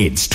It's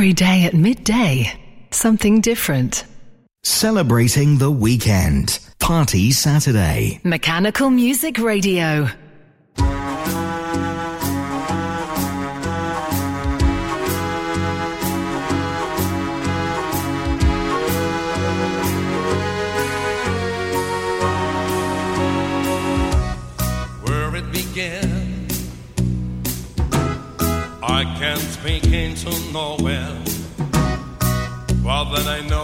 Every day at midday, something different. Celebrating the weekend. Party Saturday. Mechanical Music Radio. Where it began, I can't speak into nowhere. All that I know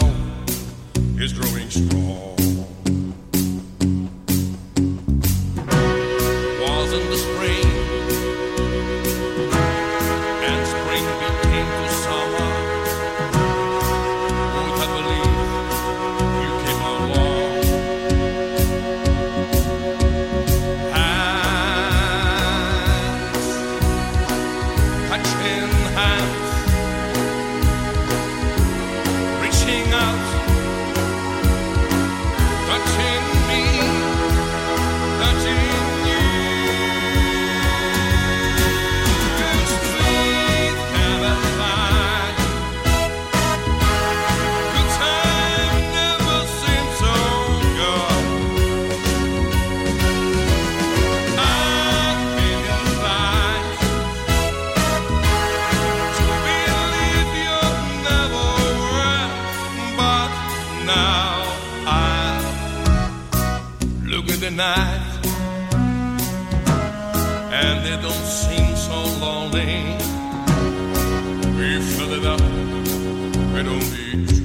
is growing strong. Was in the spring, and spring became to summer. Won't I believe you came along? Hands, touching hands, reaching out. and they don't seem so lonely. We fill it up with only two.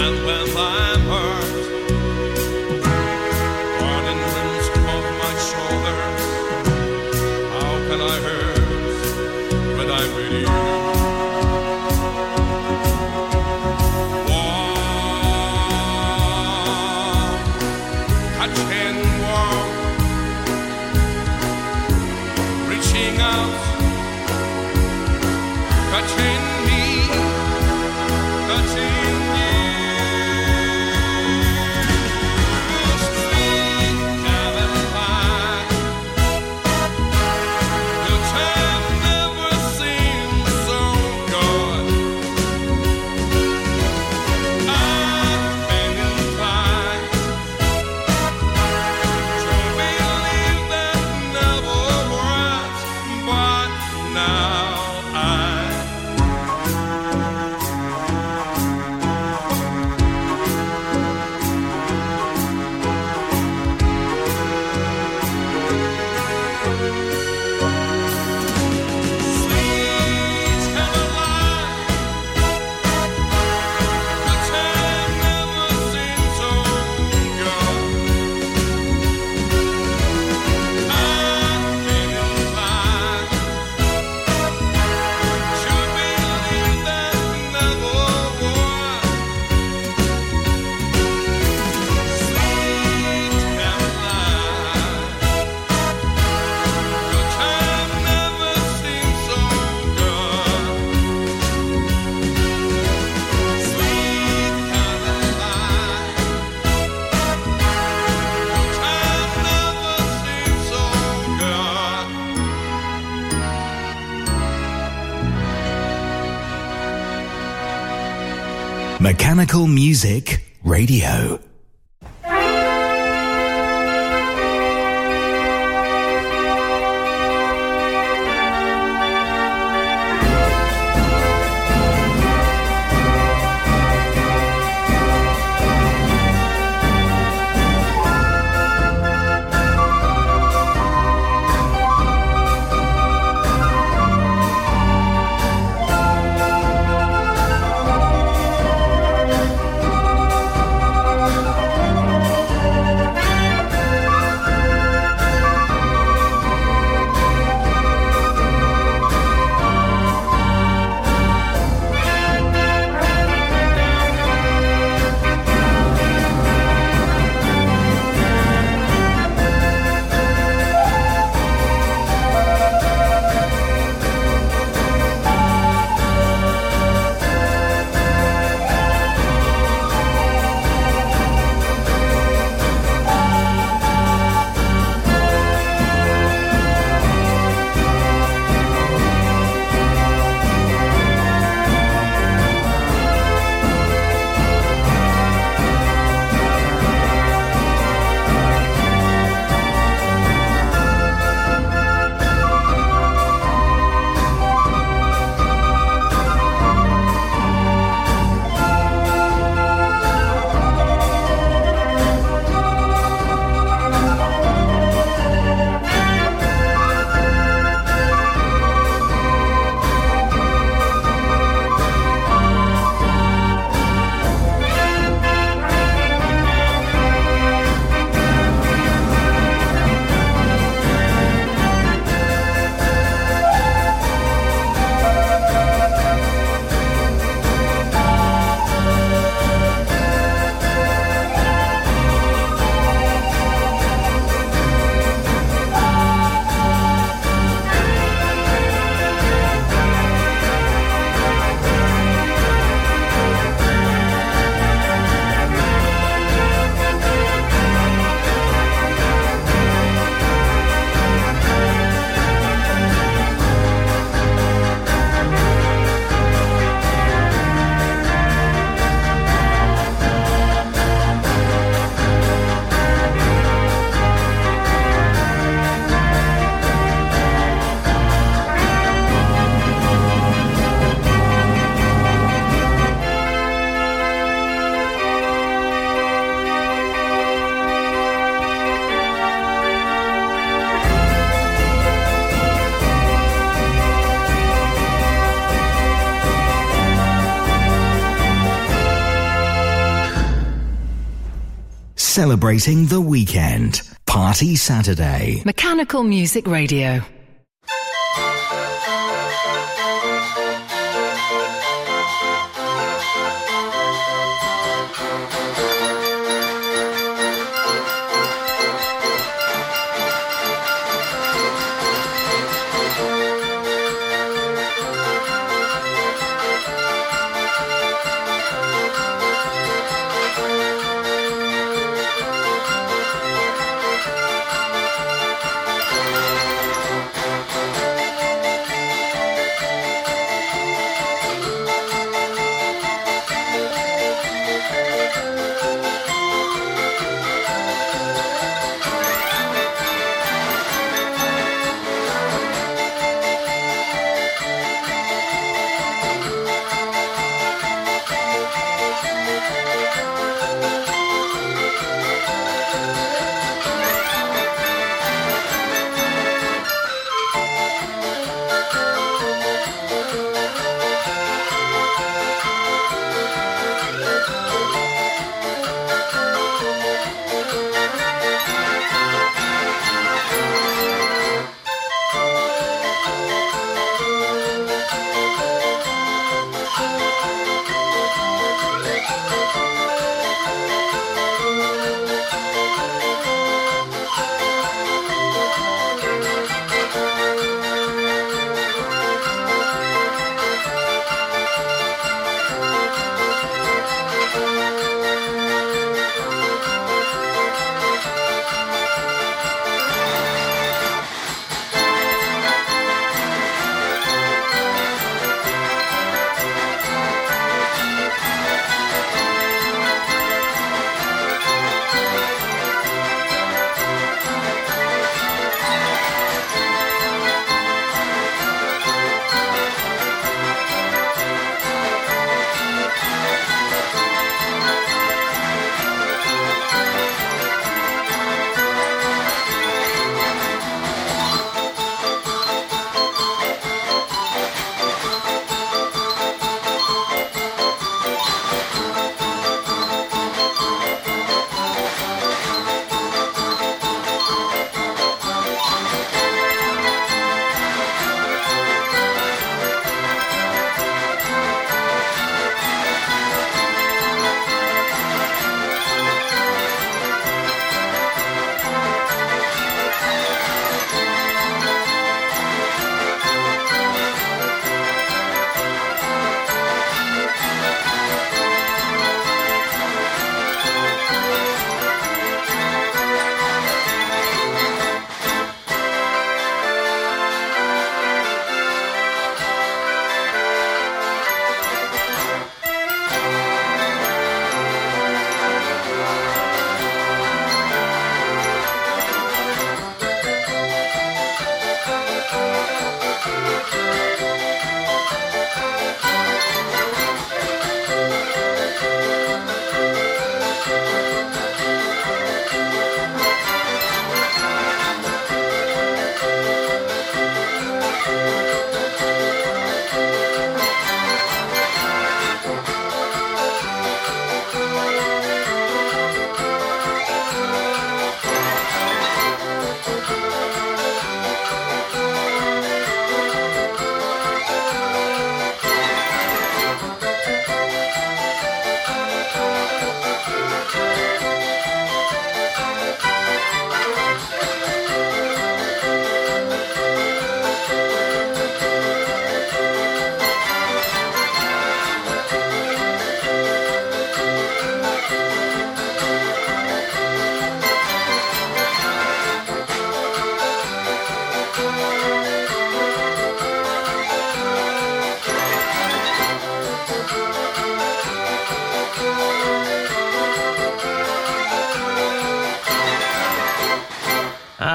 And when I'm hurt, burning winds coat my shoulders. How can I hurt when I'm with you? Mechanical Music Radio. celebrating the weekend. Party Saturday. Mechanical Music Radio.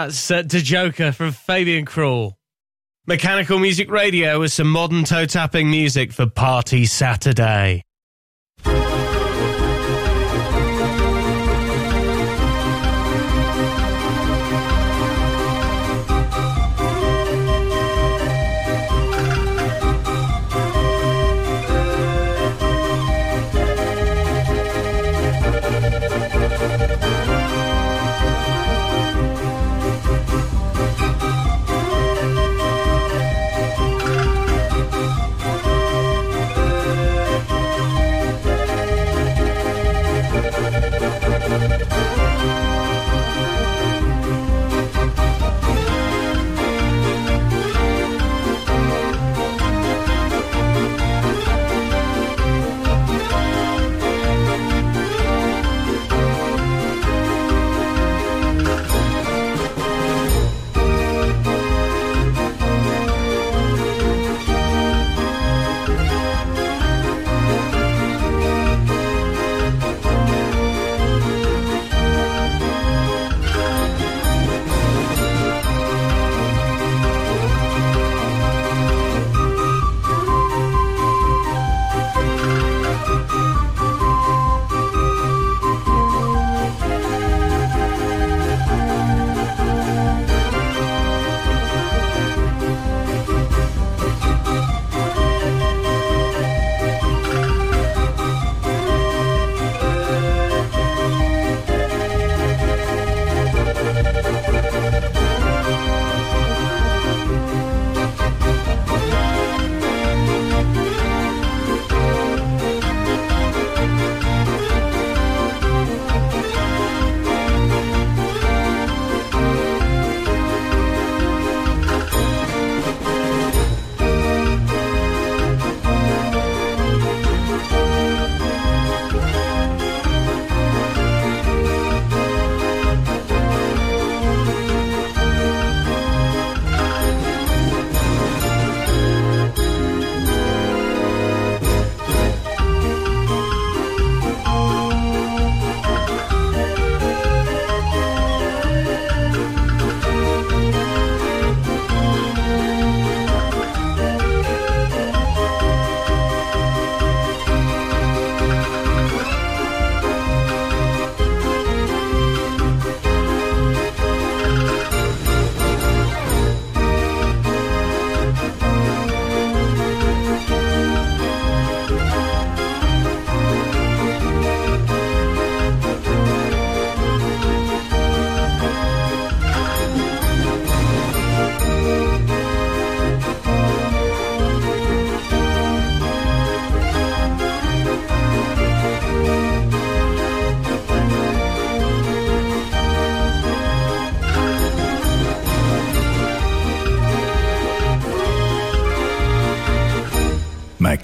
That's De Joker from Fabian Crawl. Mechanical Music Radio with some modern toe-tapping music for Party Saturday.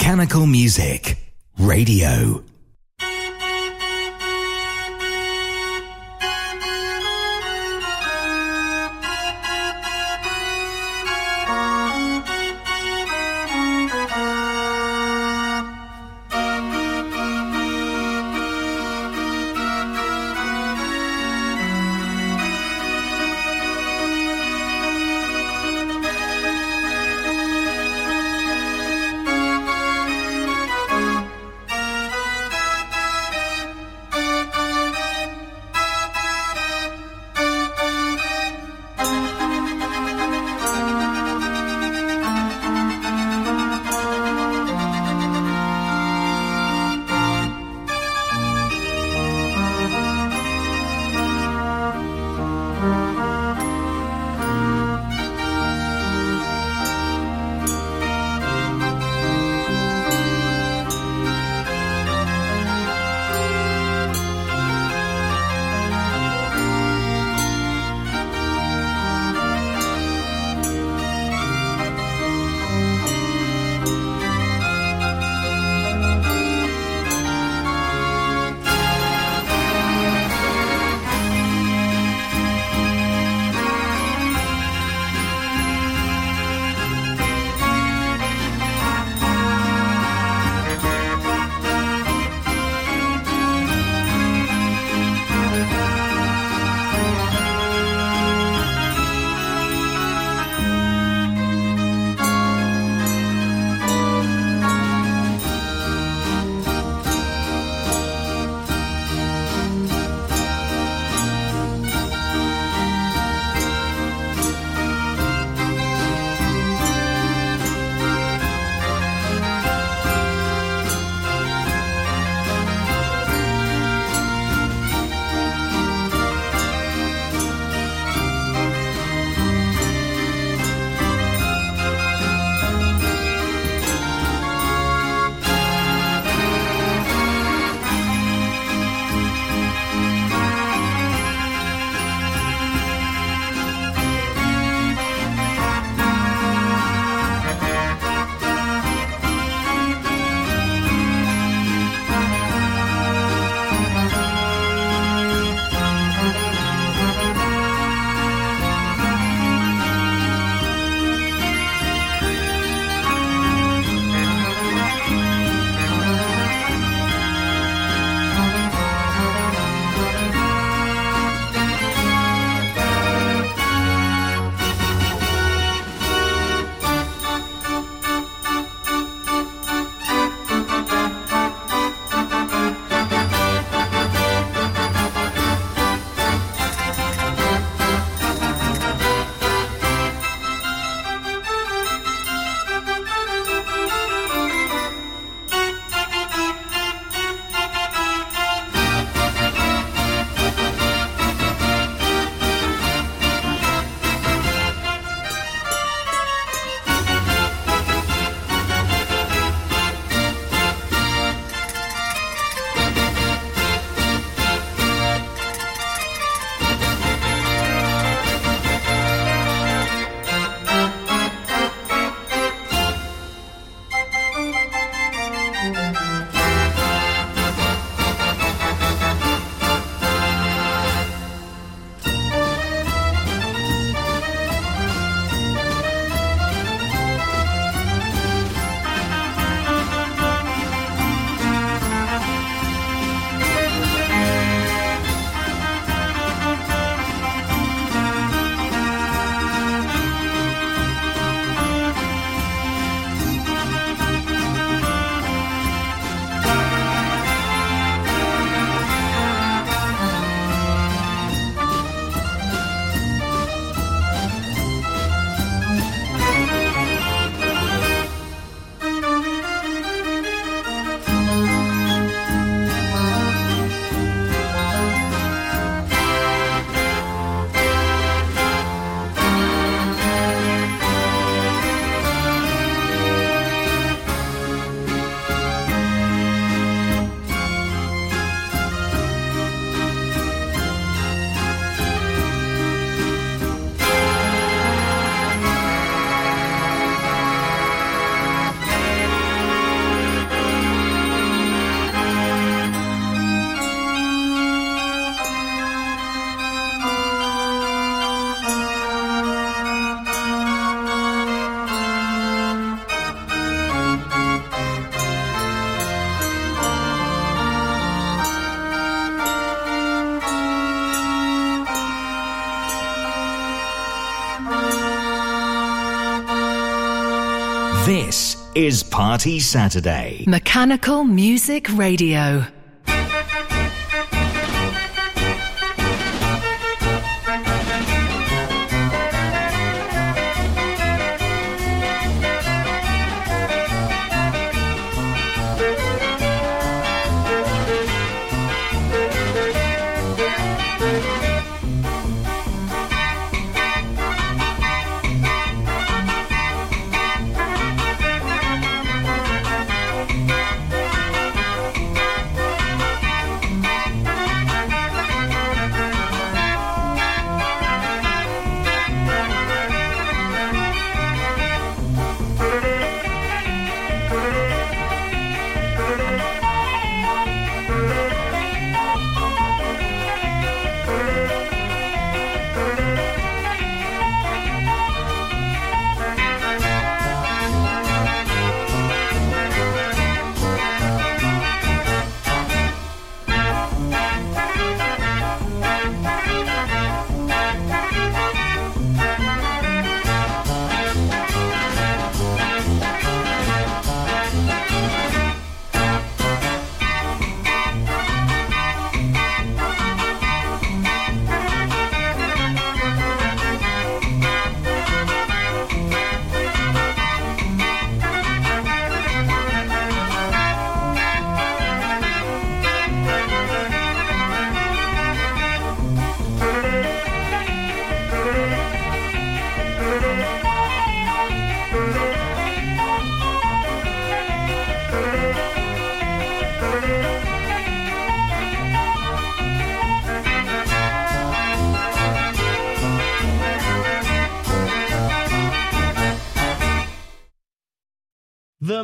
Mechanical Music Radio. is Party Saturday. Mechanical Music Radio. The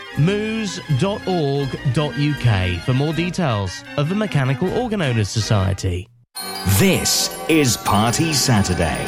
Moose.org.uk for more details of the Mechanical Organ Owners Society. This is Party Saturday.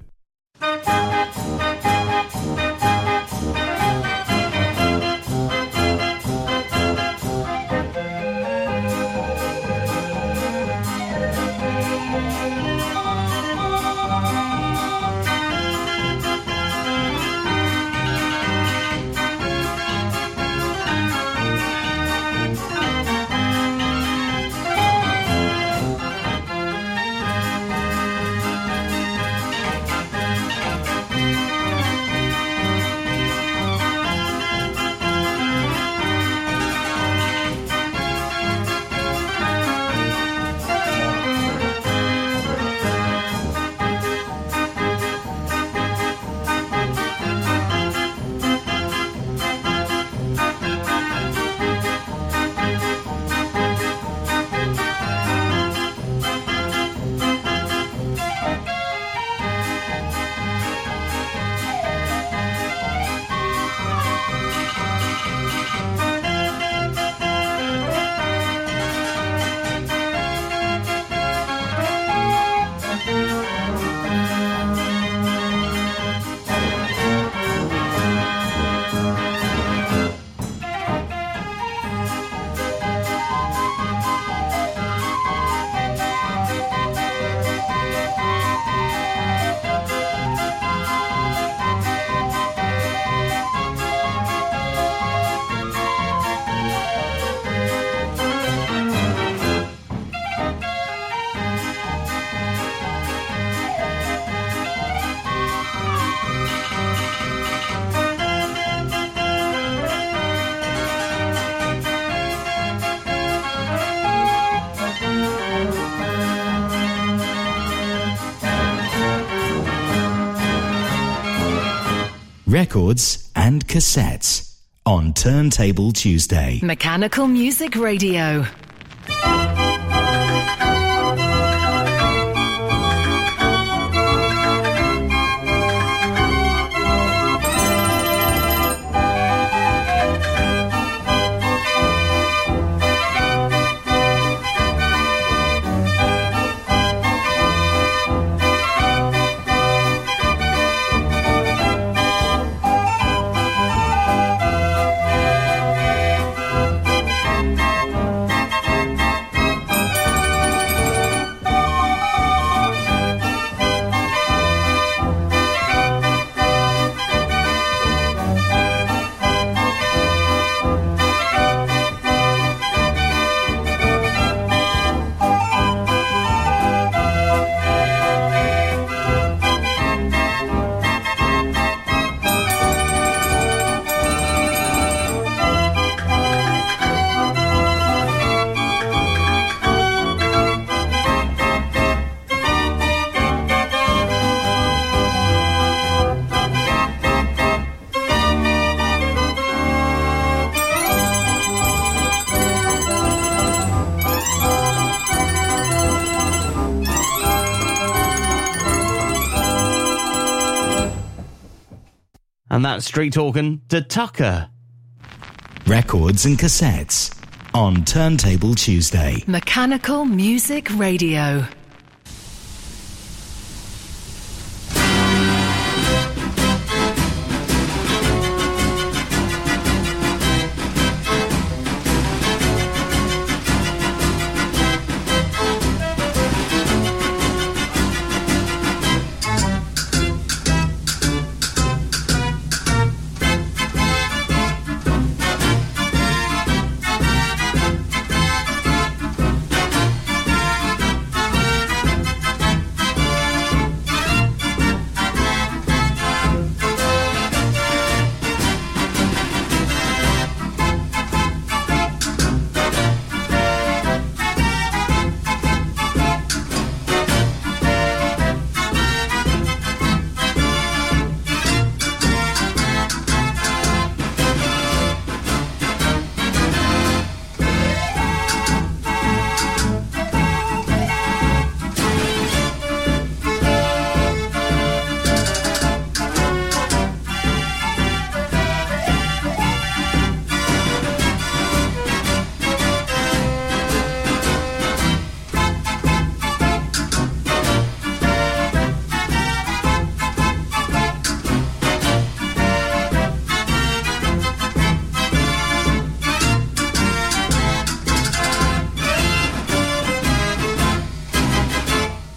records and cassettes on Turntable Tuesday. Mechanical Music Radio. And that's Street Talkin' to Tucker. Records and cassettes on Turntable Tuesday. Mechanical Music Radio.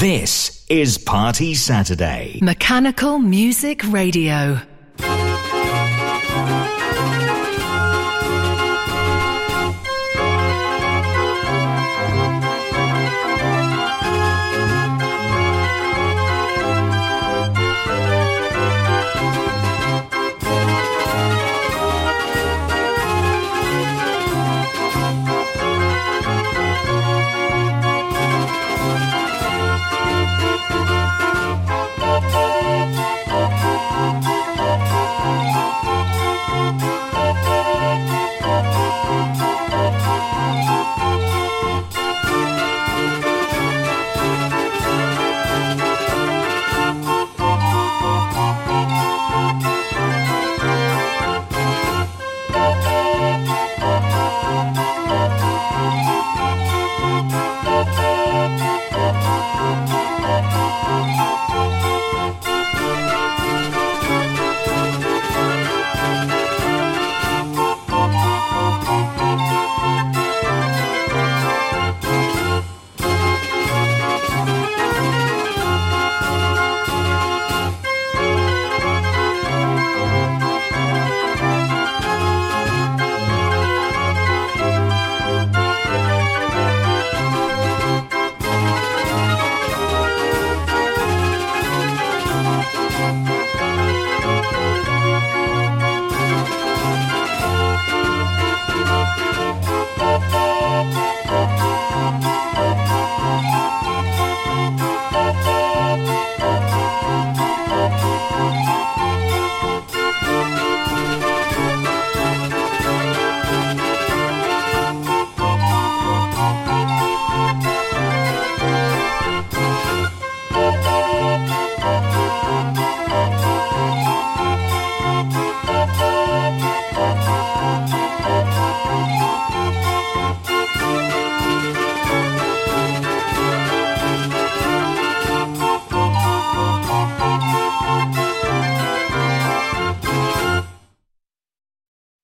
This is Party Saturday. Mechanical Music Radio.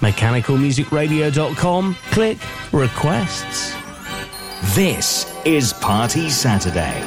mechanicalmusicradio.com, click Requests. This is Party Saturday.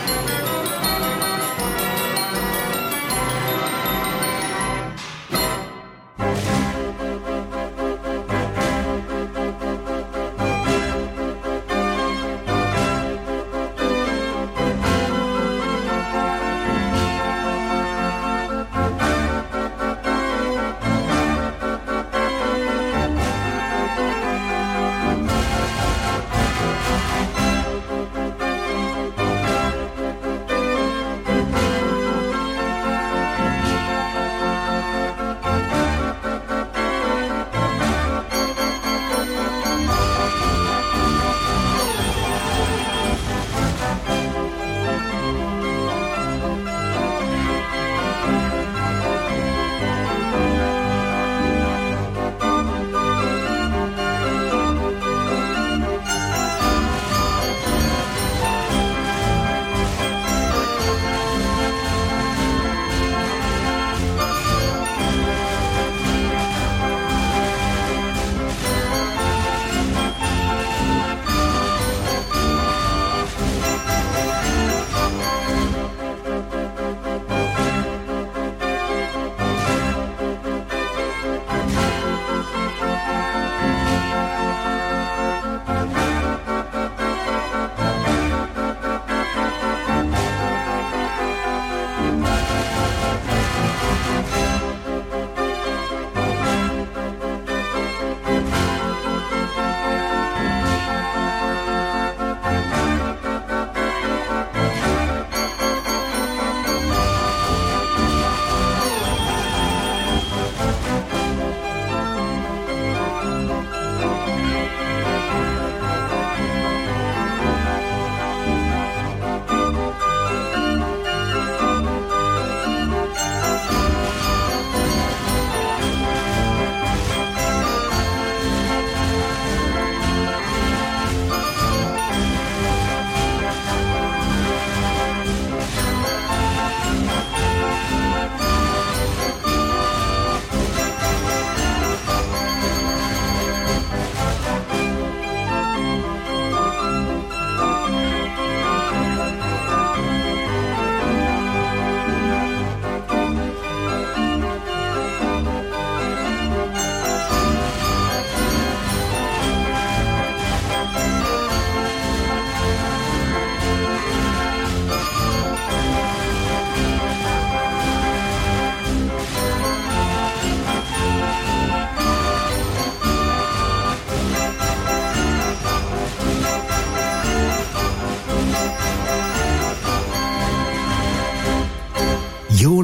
You're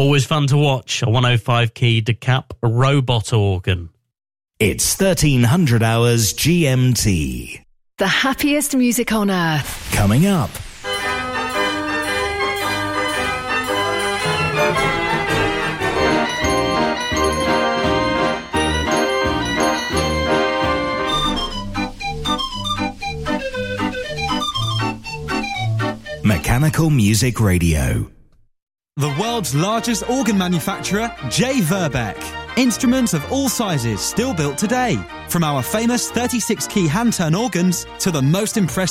Always fun to watch, a 105 key decap robot organ. It's 1300 hours GMT. The happiest music on earth. Coming up. Mechanical Music Radio. The world's largest organ manufacturer, Jay Verbeck. Instruments of all sizes still built today. From our famous 36-key hand-turn organs to the most impressive